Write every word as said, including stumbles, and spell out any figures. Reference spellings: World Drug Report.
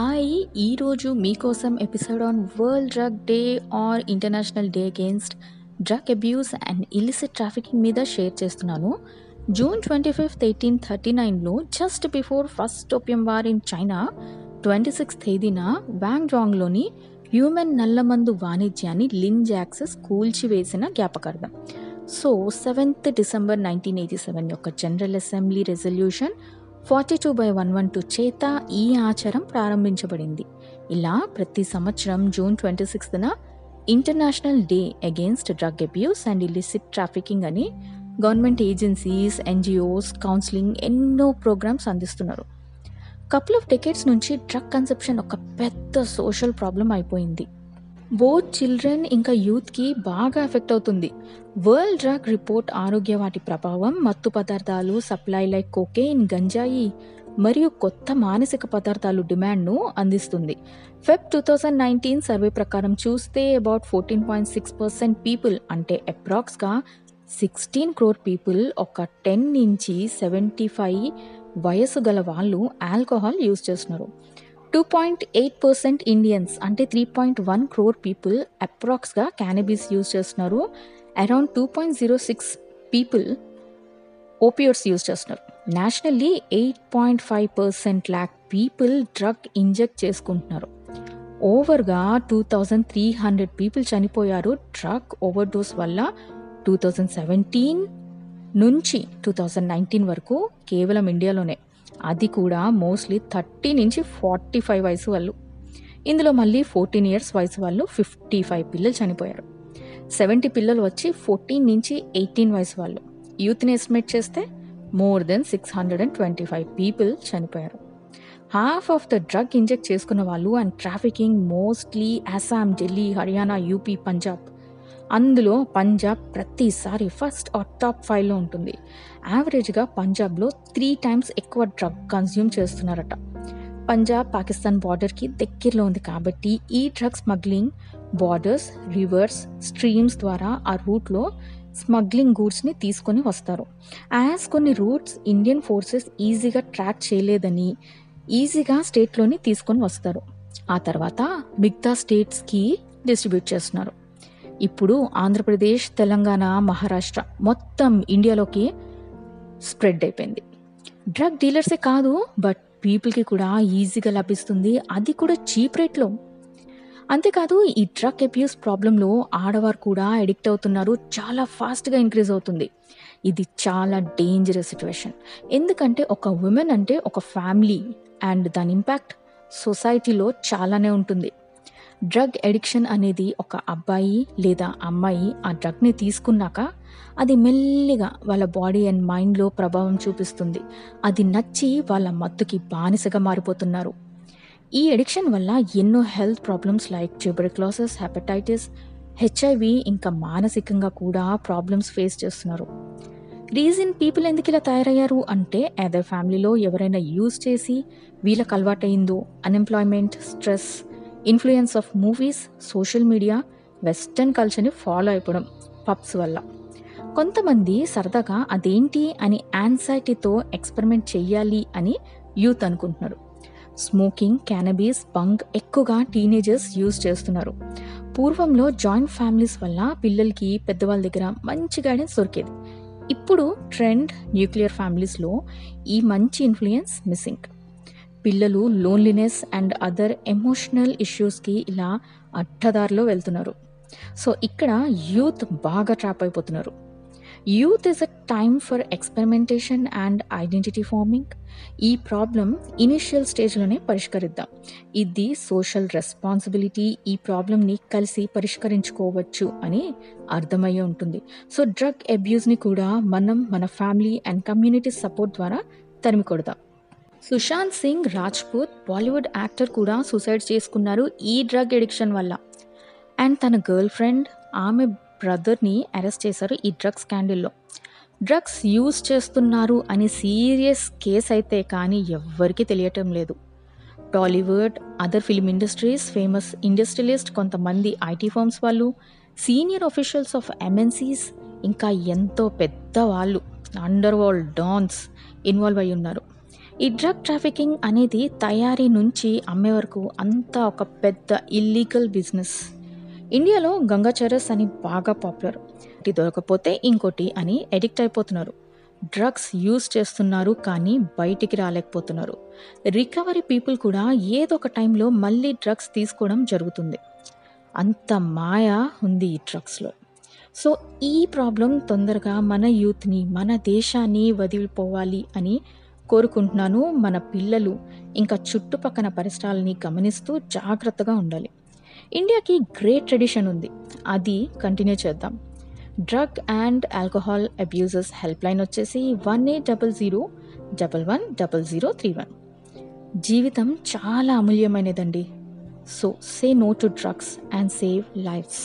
Hi, ఈరోజు మీకోసం episode on world drug day or international day against drug abuse and illicit trafficking మీద share చేస్తున్నాను. June twenty fifth eighteen thirty నైన్లో just before first opium war in China twenty sixth తేదీన వ్యాంగ్జాంగ్లోని Humen నల్లమందు వాణిజ్యాన్ని లిన్ జాక్సెస్ కూల్చివేసిన జ్ఞాపకార్థం. So seventh December nineteen eighty seven యొక్క general assembly resolution forty two by one one two చేత ఈ ఆచారం ప్రారంభించబడింది. ఇలా ప్రతి సంవత్సరం జూన్ ట్వంటీ సిక్స్త్న international day against drug abuse and illicit trafficking అని గవర్నమెంట్ ఏజెన్సీస్, ఎన్జిఓస్, కౌన్సిలింగ్ ఎన్నో ప్రోగ్రామ్స్ అందిస్తున్నారు. కపుల్ ఆఫ్ డెకేడ్స్ నుంచి డ్రగ్ కన్సెప్షన్ ఒక పెద్ద సోషల్ ప్రాబ్లం అయిపోయింది. బోత్ చిల్డ్రన్ ఇంకా యూత్కి బాగా ఎఫెక్ట్ అవుతుంది. వరల్డ్ డ్రగ్ రిపోర్ట్ ఆరోగ్య వాటి ప్రభావం, మత్తు పదార్థాలు సప్లై లైక్ కోకెయిన్, గంజాయి మరియు కొత్త మానసిక పదార్థాలు డిమాండ్ను అందిస్తుంది. Feb two thousand nineteen survey ప్రకారం చూస్తే about fourteen point six percent people అంటే అప్రాక్స్గా సిక్స్టీన్ క్రోర్ పీపుల్, ఒక టెన్ నుంచి సెవెంటీ ఫైవ్ వయసు గల వాళ్ళు ఆల్కహాల్ యూజ్ చేస్తున్నారు. Two point eight percent Indians అంటే three point one crore people అప్రాక్స్గా క్యానబీస్ యూజ్ చేస్తున్నారు. Around two point zero six people opioids use చేస్తున్నారు. Nationally eight point five percent lakh people drug inject చేసుకుంటున్నారు. ఓవర్గా two thousand three hundred people చనిపోయారు drug overdose వల్ల two thousand seventeen నుంచి two thousand nineteen వరకు కేవలం ఇండియాలోనే, అది కూడా మోస్ట్లీ థర్టీ నుంచి ఫార్టీ ఫైవ్ వయసు వాళ్ళు. ఇందులో మళ్ళీ ఫోర్టీన్ ఇయర్స్ వయసు వాళ్ళు ఫిఫ్టీ ఫైవ్ పిల్లలు చనిపోయారు. సెవెంటీ పిల్లలు వచ్చి ఫోర్టీన్ నుంచి ఎయిటీన్ వయసు వాళ్ళు. యూత్ని ఎస్టిమేట్ చేస్తే more than six hundred and twenty five people చనిపోయారు. Half of the drug inject చేసుకున్న వాళ్ళు and trafficking mostly Assam, Delhi, Haryana, UP, Punjab. అందులో పంజాబ్ ప్రతిసారి ఫస్ట్ ఆర్ టాప్ ఫైవ్లో ఉంటుంది. యావరేజ్గా పంజాబ్లో త్రీ టైమ్స్ ఎక్కువ డ్రగ్ కన్స్యూమ్ చేస్తున్నారట. పంజాబ్ పాకిస్తాన్ బార్డర్కి దగ్గరలో ఉంది కాబట్టి ఈ drug smuggling borders, rivers, streams ద్వారా ఆ రూట్లో స్మగ్లింగ్ గూడ్స్ని తీసుకొని వస్తారు. యాజ్ కొన్ని రూట్స్ ఇండియన్ ఫోర్సెస్ ఈజీగా ట్రాక్ చేయలేదని ఈజీగా స్టేట్లోని తీసుకొని వస్తారు. ఆ తర్వాత మిగతా స్టేట్స్కి డిస్ట్రిబ్యూట్ చేస్తున్నారు. ఇప్పుడు ఆంధ్రప్రదేశ్, తెలంగాణ, మహారాష్ట్ర మొత్తం ఇండియాలోకి స్ప్రెడ్ అయిపోయింది. డ్రగ్ డీలర్సే కాదు బట్ పీపుల్కి కూడా ఈజీగా లభిస్తుంది, అది కూడా చీప్ రేట్లో. అంతేకాదు ఈ డ్రగ్ అబ్యూస్ ప్రాబ్లంలో ఆడవారు కూడా అడిక్ట్ అవుతున్నారు, చాలా ఫాస్ట్గా ఇంక్రీజ్ అవుతుంది. ఇది చాలా డేంజరస్ సిచ్యువేషన్. ఎందుకంటే ఒక ఉమెన్ అంటే ఒక ఫ్యామిలీ అండ్ దాని ఇంపాక్ట్ సొసైటీలో చాలానే ఉంటుంది. డ్రగ్ అడిక్షన్ అనేది ఒక అబ్బాయి లేదా అమ్మాయి ఆ డ్రగ్ని తీసుకున్నాక అది మెల్లిగా వాళ్ళ బాడీ అండ్ మైండ్లో ప్రభావం చూపిస్తుంది. అది నచ్చి వాళ్ళ మత్తుకి బానిసగా మారిపోతున్నారు. ఈ అడిక్షన్ వల్ల ఎన్నో health problems like tuberculosis, hepatitis, HIV ఇంకా మానసికంగా కూడా ప్రాబ్లమ్స్ ఫేస్ చేస్తున్నారు. రీజన్ పీపుల్ ఎందుకు ఇలా తయారయ్యారు అంటే అదర్ ఫ్యామిలీలో ఎవరైనా యూజ్ చేసి వీళ్ళకి అలవాటైందో, unemployment, stress, influence of movies, social media, western కల్చర్ని ఫాలో అయిపోవడం, పబ్స్ వల్ల. కొంతమంది సరదాగా అదేంటి అని యాంగ్జైటీతో ఎక్స్పెరిమెంట్ చెయ్యాలి అని యూత్ అనుకుంటున్నారు. స్మోకింగ్, క్యానబీస్, బంగ్ ఎక్కువగా టీనేజర్స్ యూజ్ చేస్తున్నారు. పూర్వంలో జాయింట్ ఫ్యామిలీస్ వల్ల పిల్లలకి పెద్దవాళ్ళ దగ్గర మంచి గైడెన్స్ దొరికేది. ఇప్పుడు ట్రెండ్ న్యూక్లియర్ ఫ్యామిలీస్లో ఈ మంచి ఇన్ఫ్లుయెన్స్ మిస్సింగ్. పిల్లలు లోన్లీనెస్ అండ్ అదర్ ఎమోషనల్ ఇష్యూస్కి ఇలా అడ్డదారిలో వెళ్తున్నారు. సో ఇక్కడ యూత్ బాగా ట్రాప్ అయిపోతున్నారు. Youth is a time for experimentation and identity forming. ఈ ప్రాబ్లం ఇనిషియల్ స్టేజ్లోనే పరిష్కరిద్దాం. ఇది సోషల్ రెస్పాన్సిబిలిటీ. ఈ ప్రాబ్లంని కలిసి పరిష్కరించుకోవచ్చు అని అర్థమయ్యే ఉంటుంది. సో డ్రగ్ అబ్యూస్ని కూడా మనం మన ఫ్యామిలీ అండ్ కమ్యూనిటీ సపోర్ట్ ద్వారా తరిమి కొడదాం. సుశాంత్ సింగ్ రాజ్పూత్ బాలీవుడ్ యాక్టర్ కూడా సూసైడ్ చేసుకున్నారు ఈ డ్రగ్ ఎడిక్షన్ వల్ల. అండ్ తన గర్ల్ ఫ్రెండ్, ఆమె బ్రదర్ని అరెస్ట్ చేశారు ఈ డ్రగ్ స్కాండల్లో. డ్రగ్స్ యూజ్ చేస్తున్నారు అని సీరియస్ కేసు అయితే కానీ ఎవ్వరికీ తెలియటం లేదు. Tollywood, other film industries, famous industrialist, కొంతమంది ఐటీ ఫర్మ్స్ వాళ్ళు, సీనియర్ ఆఫీషియల్స్ ఆఫ్ ఎంఎన్సీస్ ఇంకా ఎంతో పెద్ద వాళ్ళు, అండర్ వరల్డ్ డాన్స్ ఇన్వాల్వ్ అయి ఉన్నారు. ఈ డ్రగ్ ట్రాఫికింగ్ అనేది తయారీ నుంచి అమ్మే వరకు అంతా ఒక పెద్ద ఇల్లీగల్ బిజినెస్. ఇండియాలో గంగాచరస్ అని బాగా పాపులర్. ఒకటి దొరకపోతే ఇంకోటి అని అడిక్ట్ అయిపోతున్నారు. డ్రగ్స్ యూజ్ చేస్తున్నారు కానీ బయటికి రాలేకపోతున్నారు. రికవరీ పీపుల్ కూడా ఏదో ఒక టైంలో మళ్ళీ డ్రగ్స్ తీసుకోవడం జరుగుతుంది. అంత మాయ ఉంది ఈ డ్రగ్స్లో. సో ఈ ప్రాబ్లం తొందరగా మన యూత్ని, మన దేశాన్ని వదిలిపోవాలి అని కోరుకుంటున్నాను. మన పిల్లలు ఇంకా చుట్టుపక్కన పరిసరాలని గమనిస్తూ జాగ్రత్తగా ఉండాలి. ఇండియాకి గ్రేట్ ట్రెడిషన్ ఉంది, అది కంటిన్యూ చేద్దాం. Drug and alcohol abuses help line వచ్చేసి one eight double zero double one double zero three one. జీవితం చాలా అమూల్యమైనదండి. So say no to drugs and save lifes.